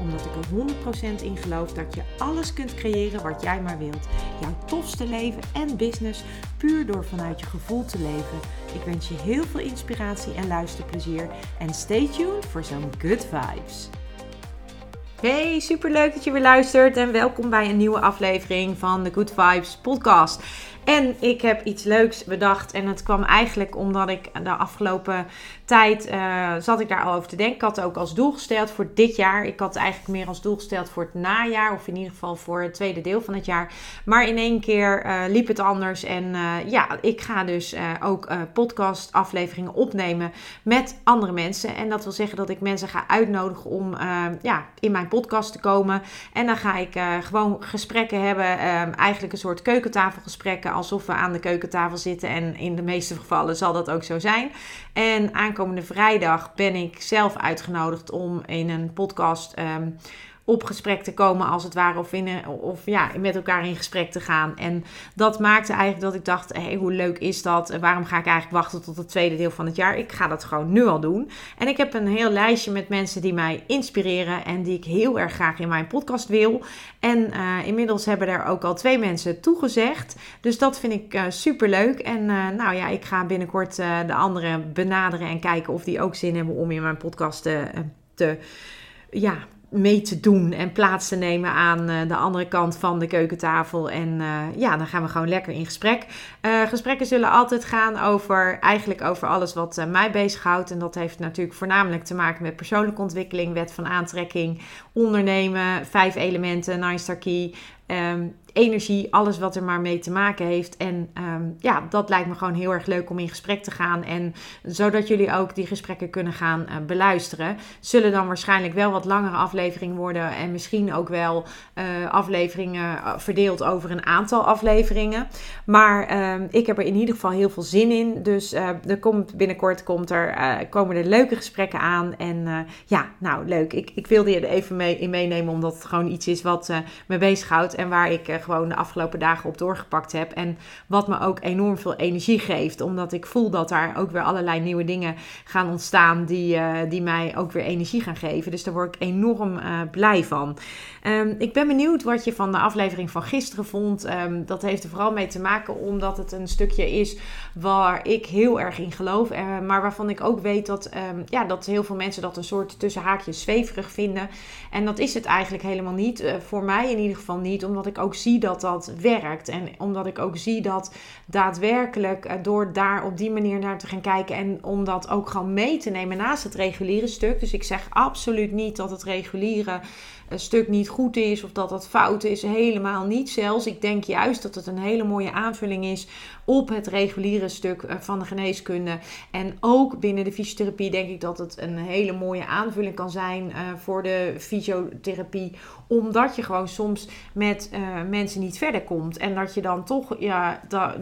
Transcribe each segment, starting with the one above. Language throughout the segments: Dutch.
Omdat ik er 100% in geloof dat je alles kunt creëren wat jij maar wilt. Jouw tofste leven en business puur door vanuit je gevoel te leven. Ik wens je heel veel inspiratie en luisterplezier. En stay tuned voor zo'n Good Vibes. Hey, superleuk dat je weer luistert en welkom bij een nieuwe aflevering van de Good Vibes Podcast. En ik heb iets leuks bedacht en het kwam eigenlijk omdat ik de afgelopen tijd zat ik daar al over te denken. Ik had het ook als doel gesteld voor dit jaar. Ik had het eigenlijk meer als doel gesteld voor het najaar of in ieder geval voor het tweede deel van het jaar. Maar in één keer liep het anders en ik ga dus ook podcast afleveringen opnemen met andere mensen. En dat wil zeggen dat ik mensen ga uitnodigen om in mijn podcast te komen. En dan ga ik gewoon gesprekken hebben, eigenlijk een soort keukentafelgesprekken. Alsof we aan de keukentafel zitten. En in de meeste gevallen zal dat ook zo zijn. En aankomende vrijdag ben ik zelf uitgenodigd om in een podcast op gesprek te komen als het ware. Of met elkaar in gesprek te gaan. En dat maakte eigenlijk dat ik dacht, hey, hoe leuk is dat? En waarom ga ik eigenlijk wachten tot het tweede deel van het jaar? Ik ga dat gewoon nu al doen. En ik heb een heel lijstje met mensen die mij inspireren en die ik heel erg graag in mijn podcast wil. En inmiddels hebben er ook al 2 mensen toegezegd. Dus dat vind ik superleuk. En ik ga binnenkort de anderen benaderen en kijken of die ook zin hebben om in mijn podcast mee te doen en plaats te nemen aan de andere kant van de keukentafel. En dan gaan we gewoon lekker in gesprek. Gesprekken zullen altijd gaan over alles wat mij bezighoudt. En dat heeft natuurlijk voornamelijk te maken met persoonlijke ontwikkeling, wet van aantrekking, ondernemen, 5 elementen, 9 Star Ki, energie, alles wat er maar mee te maken heeft. En dat lijkt me gewoon heel erg leuk om in gesprek te gaan. En zodat jullie ook die gesprekken kunnen gaan beluisteren. Zullen dan waarschijnlijk wel wat langere afleveringen worden. En misschien ook wel afleveringen verdeeld over een aantal afleveringen. Maar ik heb er in ieder geval heel veel zin in. Dus komen er leuke gesprekken aan. En leuk. Ik wilde je er even in meenemen. Omdat het gewoon iets is wat me bezighoudt. En waar ik gewoon de afgelopen dagen op doorgepakt heb. En wat me ook enorm veel energie geeft. Omdat ik voel dat daar ook weer allerlei nieuwe dingen gaan ontstaan. Die mij ook weer energie gaan geven. Dus daar word ik enorm blij van. Ik ben benieuwd wat je van de aflevering van gisteren vond. Dat heeft er vooral mee te maken omdat het een stukje is waar ik heel erg in geloof. Maar waarvan ik ook weet dat heel veel mensen dat een soort tussen haakjes zweverig vinden. En dat is het eigenlijk helemaal niet. Voor mij in ieder geval niet. Omdat ik ook zie dat dat werkt. En omdat ik ook zie dat daadwerkelijk door daar op die manier naar te gaan kijken. En om dat ook gewoon mee te nemen naast het reguliere stuk. Dus ik zeg absoluut niet dat het reguliere stuk niet goed is of dat dat fout is. Helemaal niet zelfs. Ik denk juist dat het een hele mooie aanvulling is op het reguliere stuk van de geneeskunde. En ook binnen de fysiotherapie denk ik dat het een hele mooie aanvulling kan zijn voor de fysiotherapie. Omdat je gewoon soms met mensen niet verder komt. En dat je dan toch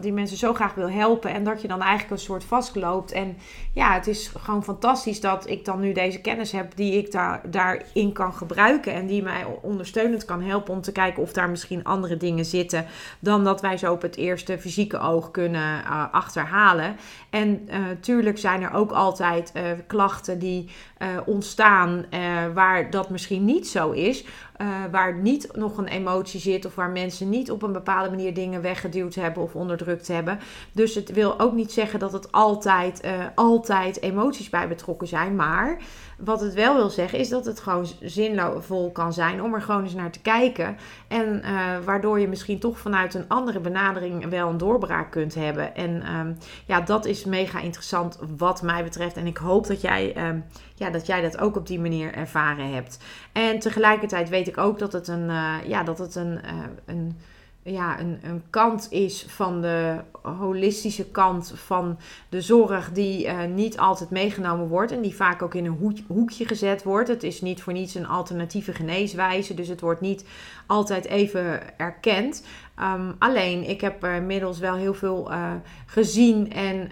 die mensen zo graag wil helpen. En dat je dan eigenlijk een soort vastloopt. En ja, het is gewoon fantastisch dat ik dan nu deze kennis heb die ik daarin kan gebruiken. En die mij ondersteunend kan helpen om te kijken of daar misschien andere dingen zitten. Dan dat wij zo op het eerste fysieke oog kunnen achterhalen. En tuurlijk zijn er ook altijd klachten die ontstaan waar dat misschien niet zo is. Waar niet nog een emotie zit of waar mensen niet op een bepaalde manier dingen weggeduwd hebben of onderdrukt hebben. Dus het wil ook niet zeggen dat het altijd emoties bij betrokken zijn. Maar wat het wel wil zeggen is dat het gewoon zinvol kan zijn om er gewoon eens naar te kijken. En waardoor je misschien toch vanuit een andere benadering wel een doorbraak kunt hebben. En dat is mega interessant wat mij betreft. En ik hoop dat jij dat ook op die manier ervaren hebt. En tegelijkertijd weet ik ook dat het een kant is van de holistische kant van de zorg die niet altijd meegenomen wordt en die vaak ook in een hoekje gezet wordt. Het is niet voor niets een alternatieve geneeswijze, dus het wordt niet altijd even erkend. Alleen, ik heb inmiddels wel heel veel gezien en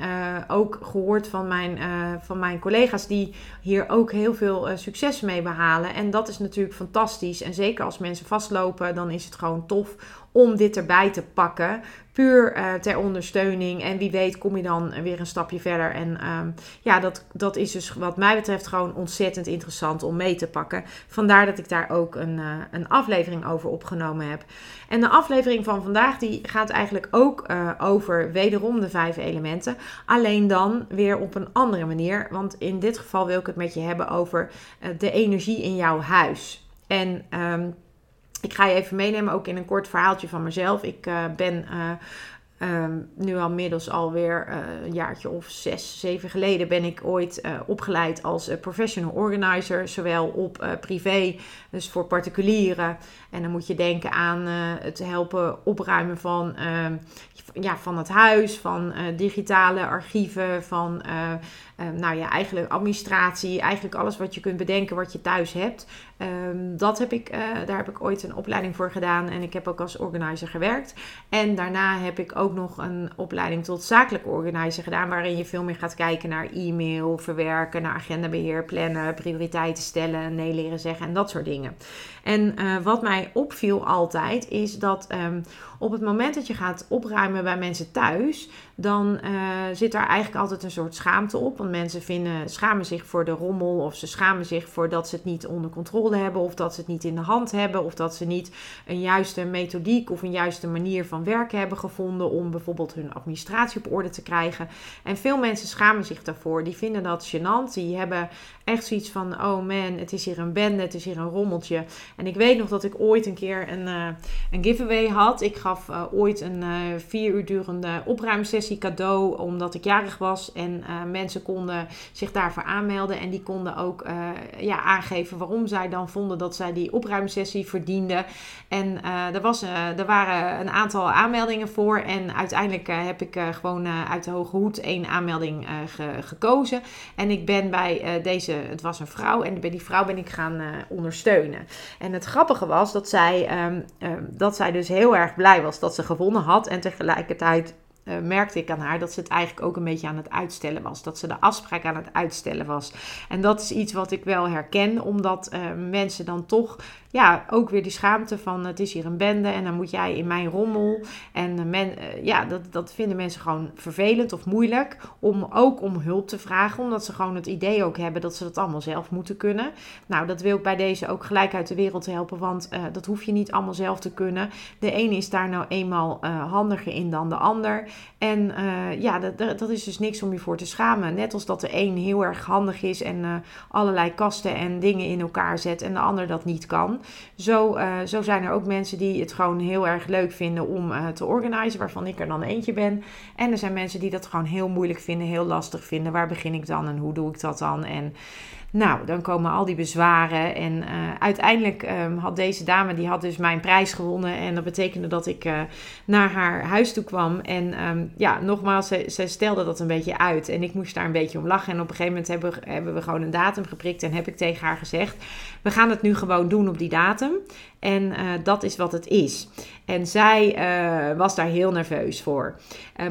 ook gehoord van mijn collega's die hier ook heel veel succes mee behalen. En dat is natuurlijk fantastisch. En zeker als mensen vastlopen, dan is het gewoon tof om dit erbij te pakken. Puur ter ondersteuning. En wie weet kom je dan weer een stapje verder. En dat is dus wat mij betreft gewoon ontzettend interessant om mee te pakken. Vandaar dat ik daar ook een aflevering over opgenomen heb. En de aflevering van vandaag die gaat eigenlijk ook over wederom de 5 elementen. Alleen dan weer op een andere manier. Want in dit geval wil ik het met je hebben over de energie in jouw huis. En ik ga je even meenemen, ook in een kort verhaaltje van mezelf. Ik ben nu al middels alweer een jaartje of 6, 7 geleden ben ik ooit opgeleid als professional organizer. Zowel op privé, dus voor particulieren. En dan moet je denken aan het helpen opruimen van het huis, van digitale archieven, van eigenlijk administratie, eigenlijk alles wat je kunt bedenken wat je thuis hebt. Daar heb ik ooit een opleiding voor gedaan en ik heb ook als organizer gewerkt. En daarna heb ik ook nog een opleiding tot zakelijk organizer gedaan, waarin je veel meer gaat kijken naar e-mail, verwerken, naar agendabeheer, plannen, prioriteiten stellen, nee leren zeggen en dat soort dingen. En wat mij opviel altijd is dat op het moment dat je gaat opruimen bij mensen thuis, dan zit daar eigenlijk altijd een soort schaamte op. Want mensen schamen zich voor de rommel, of ze schamen zich voor dat ze het niet onder controle hebben, of dat ze het niet in de hand hebben, of dat ze niet een juiste methodiek of een juiste manier van werken hebben gevonden om bijvoorbeeld hun administratie op orde te krijgen. En veel mensen schamen zich daarvoor. Die vinden dat gênant. Die hebben echt zoiets van, oh man, het is hier een bende, het is hier een rommeltje. En ik weet nog dat ik ooit een keer een giveaway had. Ik gaf ooit een 4 uur durende opruimsessie cadeau, omdat ik jarig was. En mensen konden zich daarvoor aanmelden. En die konden ook aangeven waarom zij dan vonden dat zij die opruimsessie verdienden. En er waren een aantal aanmeldingen voor. En uiteindelijk heb ik gewoon uit de hoge hoed 1 aanmelding gekozen. En ik ben bij deze, het was een vrouw. En bij die vrouw ben ik gaan ondersteunen. En het grappige was dat zij dus heel erg blij was dat ze gewonnen had. En tegelijkertijd merkte ik aan haar dat ze het eigenlijk ook een beetje aan het uitstellen was. Dat ze de afspraak aan het uitstellen was. En dat is iets wat ik wel herken. Omdat mensen dan toch ook weer die schaamte van het is hier een bende en dan moet jij in mijn rommel. En dat vinden mensen gewoon vervelend of moeilijk om hulp te vragen. Omdat ze gewoon het idee ook hebben dat ze dat allemaal zelf moeten kunnen. Nou, dat wil ik bij deze ook gelijk uit de wereld helpen. Want dat hoef je niet allemaal zelf te kunnen. De ene is daar nou eenmaal handiger in dan de ander. En dat is dus niks om je voor te schamen. Net als dat de een heel erg handig is en allerlei kasten en dingen in elkaar zet en de ander dat niet kan. Zo zijn er ook mensen die het gewoon heel erg leuk vinden om te organiseren, waarvan ik er dan eentje ben. En er zijn mensen die dat gewoon heel moeilijk vinden, heel lastig vinden. Waar begin ik dan en hoe doe ik dat dan? En nou, dan komen al die bezwaren. En uiteindelijk had deze dame, die had dus mijn prijs gewonnen. En dat betekende dat ik naar haar huis toe kwam. En nogmaals, ze stelde dat een beetje uit. En ik moest daar een beetje om lachen. En op een gegeven moment hebben we gewoon een datum geprikt. En heb ik tegen haar gezegd, we gaan het nu gewoon doen op die datum. En dat is wat het is. En zij was daar heel nerveus voor.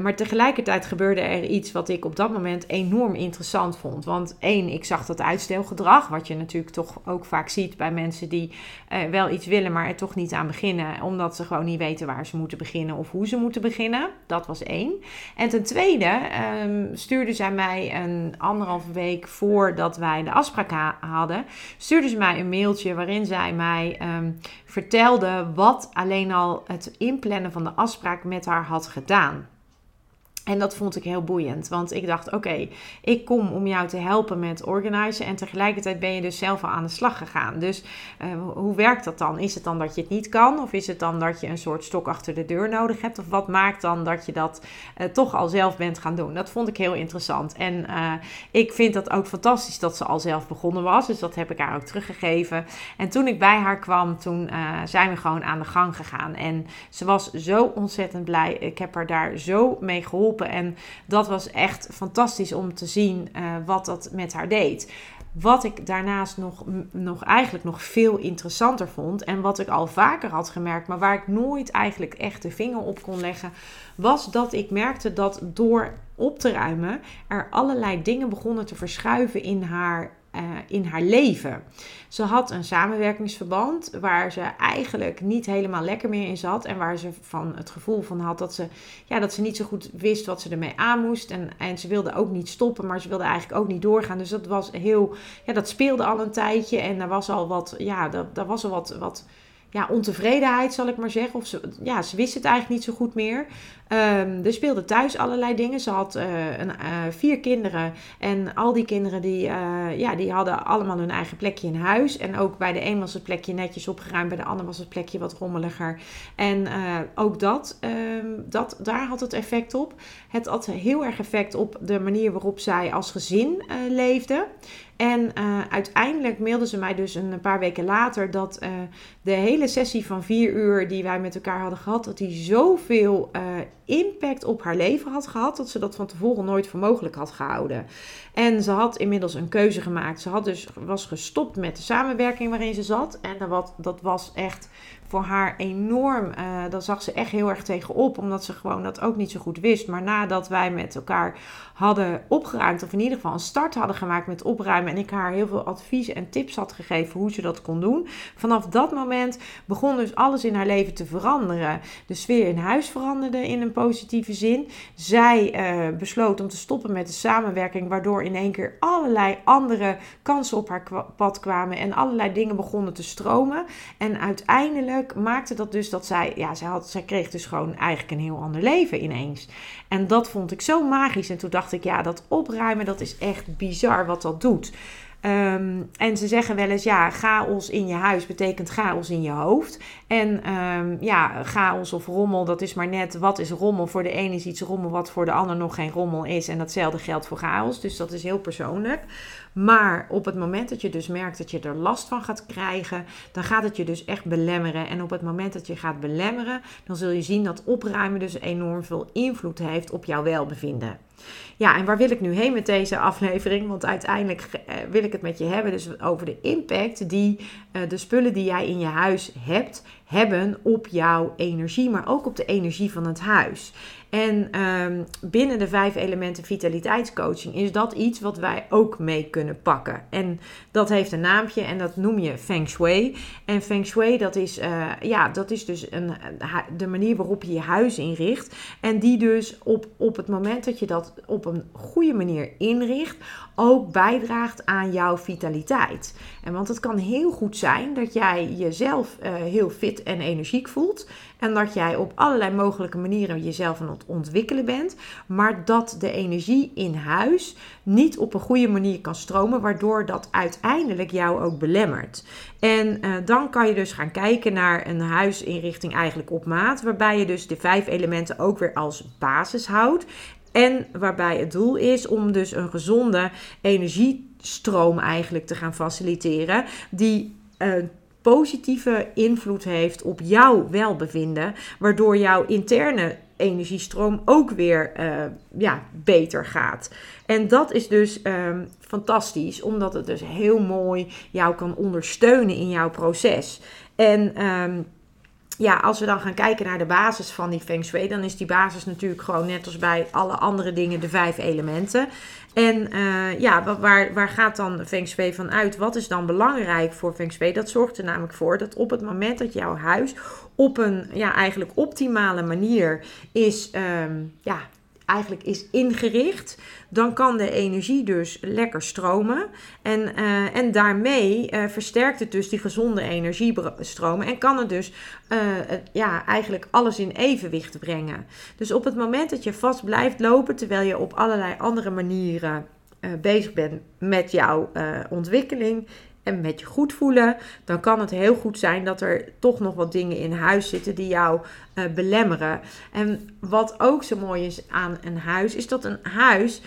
Maar tegelijkertijd gebeurde er iets wat ik op dat moment enorm interessant vond. Want 1, ik zag dat uitstelgedrag, wat je natuurlijk toch ook vaak ziet bij mensen die wel iets willen, maar er toch niet aan beginnen. Omdat ze gewoon niet weten waar ze moeten beginnen of hoe ze moeten beginnen. Dat was 1. En ten tweede stuurde zij mij een 1,5 week voordat wij de afspraak hadden, stuurde ze mij een mailtje waarin zij mij vertelde wat alleen al het inplannen van de afspraak met haar had gedaan. En dat vond ik heel boeiend, want ik dacht, oké, ik kom om jou te helpen met organiseren en tegelijkertijd ben je dus zelf al aan de slag gegaan. Dus hoe werkt dat dan? Is het dan dat je het niet kan? Of is het dan dat je een soort stok achter de deur nodig hebt? Of wat maakt dan dat je dat toch al zelf bent gaan doen? Dat vond ik heel interessant. En ik vind dat ook fantastisch dat ze al zelf begonnen was. Dus dat heb ik haar ook teruggegeven. En toen ik bij haar kwam, toen zijn we gewoon aan de gang gegaan. En ze was zo ontzettend blij. Ik heb haar daar zo mee geholpen. En dat was echt fantastisch om te zien wat dat met haar deed. Wat ik daarnaast nog veel interessanter vond en wat ik al vaker had gemerkt, maar waar ik nooit eigenlijk echt de vinger op kon leggen, was dat ik merkte dat door op te ruimen er allerlei dingen begonnen te verschuiven in haar leven. Ze had een samenwerkingsverband waar ze eigenlijk niet helemaal lekker meer in zat en waar ze van het gevoel van had dat ze niet zo goed wist wat ze ermee aan moest en ze wilde ook niet stoppen, maar ze wilde eigenlijk ook niet doorgaan. Dus dat was dat speelde al een tijdje en er was al wat ontevredenheid, zal ik maar zeggen. Of ze wist het eigenlijk niet zo goed meer. Er speelden thuis allerlei dingen. Ze had 4 kinderen. En al die kinderen die hadden allemaal hun eigen plekje in huis. En ook bij de een was het plekje netjes opgeruimd. Bij de ander was het plekje wat rommeliger. En ook dat daar had het effect op. Het had heel erg effect op de manier waarop zij als gezin leefden. En uiteindelijk mailde ze mij dus een paar weken later dat de hele sessie van 4 uur die wij met elkaar hadden gehad, dat die zoveel impact op haar leven had gehad, dat ze dat van tevoren nooit voor mogelijk had gehouden. En ze had inmiddels een keuze gemaakt. Ze was gestopt met de samenwerking waarin ze zat. En dat was echt voor haar enorm. Daar zag ze echt heel erg tegenop, omdat ze gewoon dat ook niet zo goed wist. Maar nadat wij met elkaar hadden opgeruimd, of in ieder geval een start hadden gemaakt met opruimen, en ik haar heel veel adviezen en tips had gegeven hoe ze dat kon doen, vanaf dat moment begon dus alles in haar leven te veranderen. De sfeer in huis veranderde in een positieve zin. Zij besloot om te stoppen met de samenwerking, waardoor in één keer allerlei andere kansen op haar pad kwamen en allerlei dingen begonnen te stromen. En uiteindelijk maakte dat dus dat zij kreeg dus gewoon eigenlijk een heel ander leven ineens. En dat vond ik zo magisch. En toen dacht ik, dat opruimen, dat is echt bizar wat dat doet. En ze zeggen wel eens, chaos in je huis betekent chaos in je hoofd. En chaos of rommel, dat is maar net, wat is rommel? Voor de ene is iets rommel wat voor de ander nog geen rommel is. En datzelfde geldt voor chaos, dus dat is heel persoonlijk. Maar op het moment dat je dus merkt dat je er last van gaat krijgen, dan gaat het je dus echt belemmeren. En op het moment dat je gaat belemmeren, dan zul je zien dat opruimen dus enorm veel invloed heeft op jouw welbevinden. Ja, en waar wil ik nu heen met deze aflevering? Want uiteindelijk wil ik het met je hebben dus over de impact die de spullen die jij in je huis hebben op jouw energie, maar ook op de energie van het huis. En binnen de 5 elementen vitaliteitscoaching is dat iets wat wij ook mee kunnen pakken. En dat heeft een naampje en dat noem je Feng Shui. En Feng Shui, dat is dus de manier waarop je je huis inricht. En die dus op het moment dat je dat op een goede manier inricht, ook bijdraagt aan jouw vitaliteit. En want het kan heel goed zijn dat jij jezelf heel fit en energiek voelt. En dat jij op allerlei mogelijke manieren jezelf aan het ontwikkelen bent. Maar dat de energie in huis niet op een goede manier kan stromen. Waardoor dat uiteindelijk jou ook belemmert. En dan kan je dus gaan kijken naar een huisinrichting eigenlijk op maat. Waarbij je dus de 5 elementen ook weer als basis houdt. En waarbij het doel is om dus een gezonde energiestroom eigenlijk te gaan faciliteren. Die positieve invloed heeft op jouw welbevinden, waardoor jouw interne energiestroom ook weer beter gaat. En dat is dus fantastisch, omdat het dus heel mooi jou kan ondersteunen in jouw proces. En als we dan gaan kijken naar de basis van die Feng Shui, dan is die basis natuurlijk gewoon net als bij alle andere dingen de 5 elementen. En waar gaat dan Feng Shui van uit? Wat is dan belangrijk voor Feng Shui? Dat zorgt er namelijk voor dat op het moment dat jouw huis op een eigenlijk optimale manier is eigenlijk is ingericht, dan kan de energie dus lekker stromen. En daarmee versterkt het dus die gezonde energiestromen en kan het dus eigenlijk alles in evenwicht brengen. Dus op het moment dat je vast blijft lopen, terwijl je op allerlei andere manieren bezig bent met jouw ontwikkeling en met je goed voelen, dan kan het heel goed zijn dat er toch nog wat dingen in huis zitten die jou belemmeren. En wat ook zo mooi is aan een huis, is dat een huis,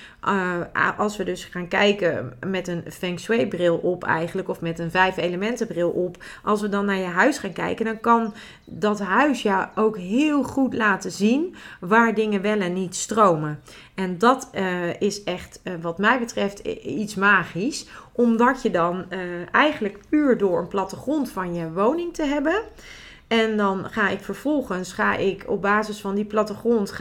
als we dus gaan kijken met een Feng Shui bril op eigenlijk, of met een 5 elementen bril op, als we dan naar je huis gaan kijken, dan kan dat huis jou ook heel goed laten zien waar dingen wel en niet stromen. En dat is echt wat mij betreft iets magisch. Omdat je dan eigenlijk puur door een plattegrond van je woning te hebben. En dan ga ik vervolgens op basis van die plattegrond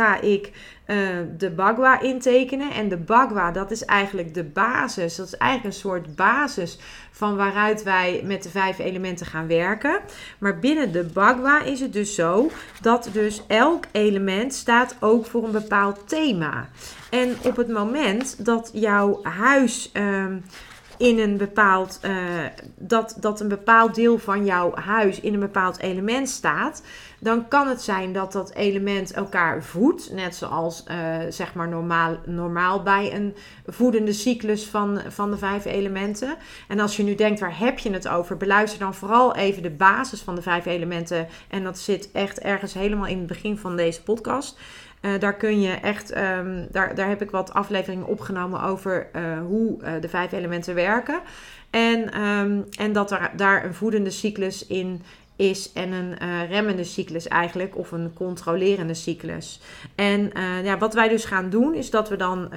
de Bagua intekenen. En de Bagua, dat is eigenlijk de basis. Dat is eigenlijk een soort basis van waaruit wij met de 5 elementen gaan werken. Maar binnen de Bagua is het dus zo dat dus elk element staat ook voor een bepaald thema. En op het moment dat jouw huis... dat een bepaald deel van jouw huis in een bepaald element staat, dan kan het zijn dat dat element elkaar voedt. Net zoals normaal bij een voedende cyclus van de 5 elementen. En als je nu denkt, waar heb je het over? Beluister dan vooral even de basis van de 5 elementen. En dat zit echt ergens helemaal in het begin van deze podcast. Daar kun je echt, daar heb ik wat afleveringen opgenomen over hoe de 5 elementen werken. En dat er daar een voedende cyclus in is en een remmende cyclus eigenlijk, of een controlerende cyclus. En wat wij dus gaan doen, is dat we dan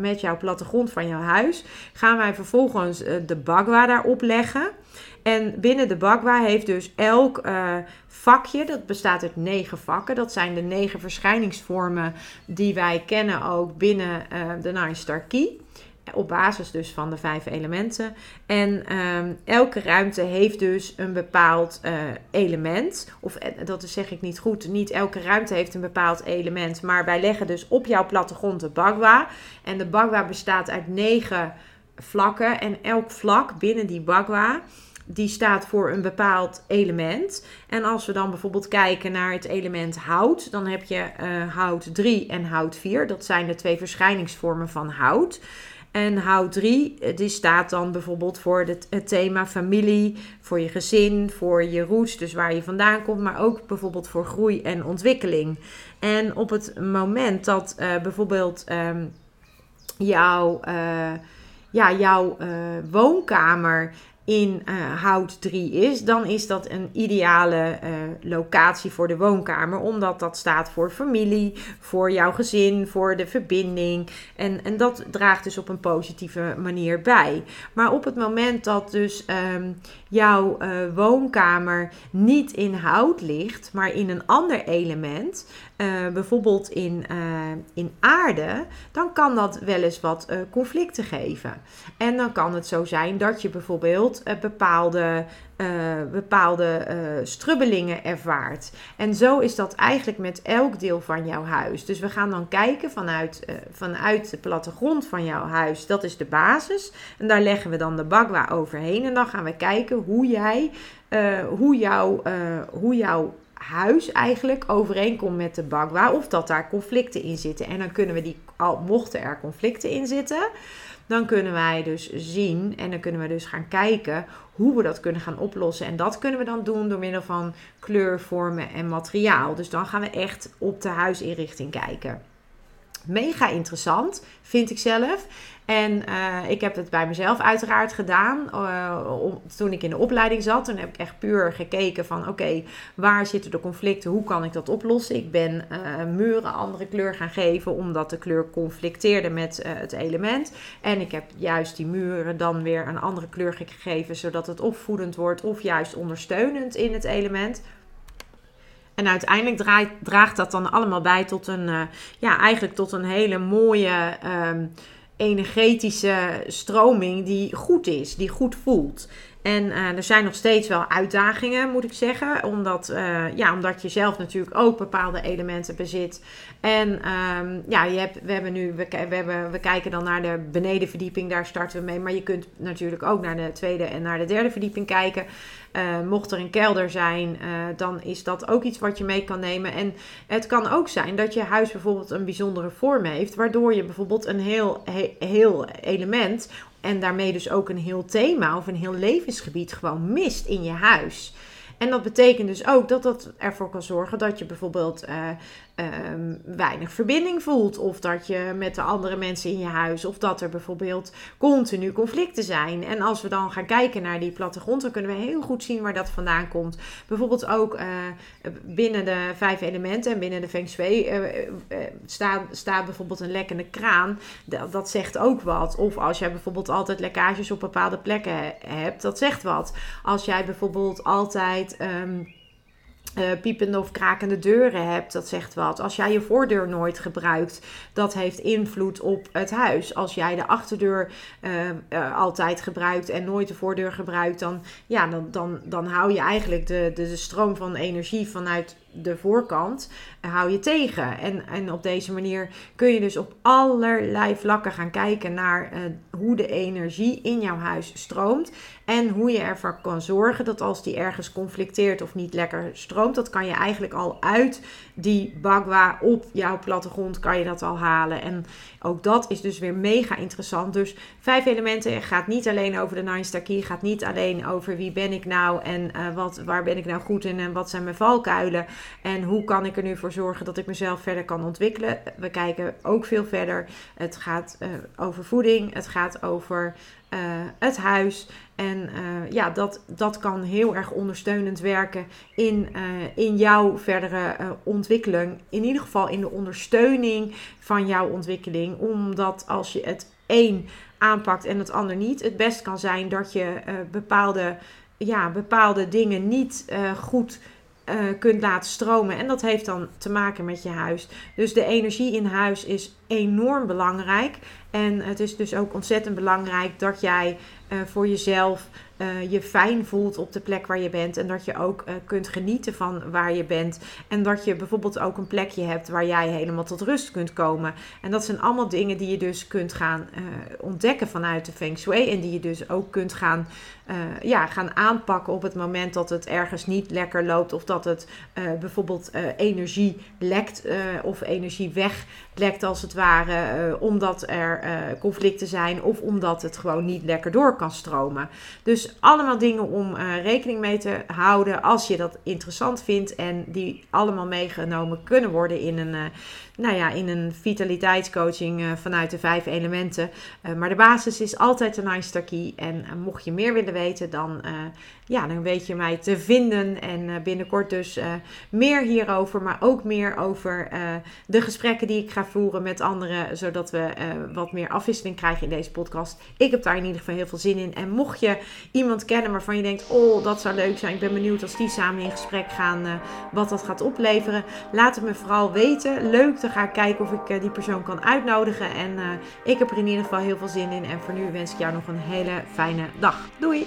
met jouw plattegrond van jouw huis, gaan wij vervolgens de Bagua daarop leggen. En binnen de Bagua heeft dus elk vakje, dat bestaat uit 9 vakken. Dat zijn de 9 verschijningsvormen die wij kennen ook binnen de Nine Star Ki. Op basis dus van de 5 elementen. En elke ruimte heeft dus een bepaald element. Of dat zeg ik niet goed. Niet elke ruimte heeft een bepaald element. Maar wij leggen dus op jouw plattegrond de Bagua. En de Bagua bestaat uit 9 vlakken. En elk vlak binnen die Bagua... die staat voor een bepaald element. En als we dan bijvoorbeeld kijken naar het element hout, dan heb je hout 3 en hout 4. Dat zijn de 2 verschijningsvormen van hout. En hout 3, die staat dan bijvoorbeeld voor het thema familie, voor je gezin, voor je roots, dus waar je vandaan komt, maar ook bijvoorbeeld voor groei en ontwikkeling. En op het moment dat bijvoorbeeld jouw woonkamer in hout 3 is, dan is dat een ideale locatie voor de woonkamer, omdat dat staat voor familie, voor jouw gezin, voor de verbinding en dat draagt dus op een positieve manier bij. Maar op het moment dat dus jouw woonkamer niet in hout ligt, maar in een ander element, bijvoorbeeld in aarde, dan kan dat wel eens wat conflicten geven. En dan kan het zo zijn dat je bijvoorbeeld bepaalde strubbelingen ervaart. En zo is dat eigenlijk met elk deel van jouw huis. Dus we gaan dan kijken vanuit de plattegrond van jouw huis. Dat is de basis. En daar leggen we dan de Bagua overheen. En dan gaan we kijken hoe jouw huis eigenlijk overeenkomt met de Bagua, of dat daar conflicten in zitten. En dan kunnen we mochten er conflicten in zitten, dan kunnen wij dus zien en dan kunnen we dus gaan kijken hoe we dat kunnen gaan oplossen. En dat kunnen we dan doen door middel van kleur, vormen en materiaal. Dus dan gaan we echt op de huisinrichting kijken. Mega interessant, vind ik zelf. En ik heb het bij mezelf uiteraard gedaan. Toen ik in de opleiding zat, toen heb ik echt puur gekeken van oké, waar zitten de conflicten? Hoe kan ik dat oplossen? Ik ben muren andere kleur gaan geven, omdat de kleur conflicteerde met het element. En ik heb juist die muren dan weer een andere kleur gegeven, zodat het opvoedend wordt of juist ondersteunend in het element. En uiteindelijk draagt dat dan allemaal bij tot een hele mooie energetische stroming die goed is, die goed voelt. En er zijn nog steeds wel uitdagingen, moet ik zeggen. Omdat je zelf natuurlijk ook bepaalde elementen bezit. En we kijken dan naar de benedenverdieping, daar starten we mee. Maar je kunt natuurlijk ook naar de 2e en naar de 3e verdieping kijken. Mocht er een kelder zijn, dan is dat ook iets wat je mee kan nemen. En het kan ook zijn dat je huis bijvoorbeeld een bijzondere vorm heeft, waardoor je bijvoorbeeld een heel element, en daarmee dus ook een heel thema of een heel levensgebied gewoon mist in je huis. En dat betekent dus ook dat dat ervoor kan zorgen dat je bijvoorbeeld weinig verbinding voelt. Of dat je met de andere mensen in je huis, of dat er bijvoorbeeld continu conflicten zijn. En als we dan gaan kijken naar die plattegrond, dan kunnen we heel goed zien waar dat vandaan komt. Bijvoorbeeld ook binnen de 5 elementen en binnen de Feng Shui staat bijvoorbeeld een lekkende kraan. Dat zegt ook wat. Of als jij bijvoorbeeld altijd lekkages op bepaalde plekken hebt, dat zegt wat. Als jij bijvoorbeeld altijd piepende of krakende deuren hebt, dat zegt wat. Als jij je voordeur nooit gebruikt, dat heeft invloed op het huis. Als jij de achterdeur altijd gebruikt en nooit de voordeur gebruikt, dan hou je eigenlijk de stroom van energie vanuit de voorkant hou je tegen. En op deze manier kun je dus op allerlei vlakken gaan kijken naar hoe de energie in jouw huis stroomt. En hoe je ervoor kan zorgen dat als die ergens conflicteert of niet lekker stroomt, dat kan je eigenlijk al uit die bagua op jouw plattegrond kan je dat al halen. En ook dat is dus weer mega interessant. Dus 5 elementen gaat niet alleen over de 9 Star Ki, gaat niet alleen over wie ben ik nou en waar ben ik nou goed in en wat zijn mijn valkuilen. En hoe kan ik er nu voor zorgen dat ik mezelf verder kan ontwikkelen? We kijken ook veel verder. Het gaat over voeding. Het gaat over het huis. En dat kan heel erg ondersteunend werken in jouw verdere ontwikkeling. In ieder geval in de ondersteuning van jouw ontwikkeling. Omdat als je het één aanpakt en het ander niet, het best kan zijn dat je bepaalde dingen niet goed kunt laten stromen. En dat heeft dan te maken met je huis. Dus de energie in huis is enorm belangrijk. En het is dus ook ontzettend belangrijk dat jij voor jezelf je fijn voelt op de plek waar je bent. En dat je ook kunt genieten van waar je bent. En dat je bijvoorbeeld ook een plekje hebt waar jij helemaal tot rust kunt komen. En dat zijn allemaal dingen die je dus kunt gaan ontdekken vanuit de Feng Shui. En die je dus ook kunt gaan, gaan aanpakken op het moment dat het ergens niet lekker loopt. Of dat het bijvoorbeeld energie lekt of energie weglekt als het ware. Omdat er conflicten zijn of omdat het gewoon niet lekker door kan stromen. Dus allemaal dingen om rekening mee te houden als je dat interessant vindt. En die allemaal meegenomen kunnen worden in een, in een vitaliteitscoaching vanuit de 5 elementen. Maar de basis is altijd de 9 Star Ki. En mocht je meer willen weten, dan weet je mij te vinden. En binnenkort dus meer hierover. Maar ook meer over de gesprekken die ik ga voeren met anderen. Zodat we wat meer afwisseling krijgen in deze podcast. Ik heb daar in ieder geval heel veel zin in. En mocht je iemand kennen waarvan je denkt, oh, dat zou leuk zijn. Ik ben benieuwd als die samen in gesprek gaan, wat dat gaat opleveren. Laat het me vooral weten. Leuk, dan ga ik kijken of ik die persoon kan uitnodigen. En ik heb er in ieder geval heel veel zin in. En voor nu wens ik jou nog een hele fijne dag. Doei!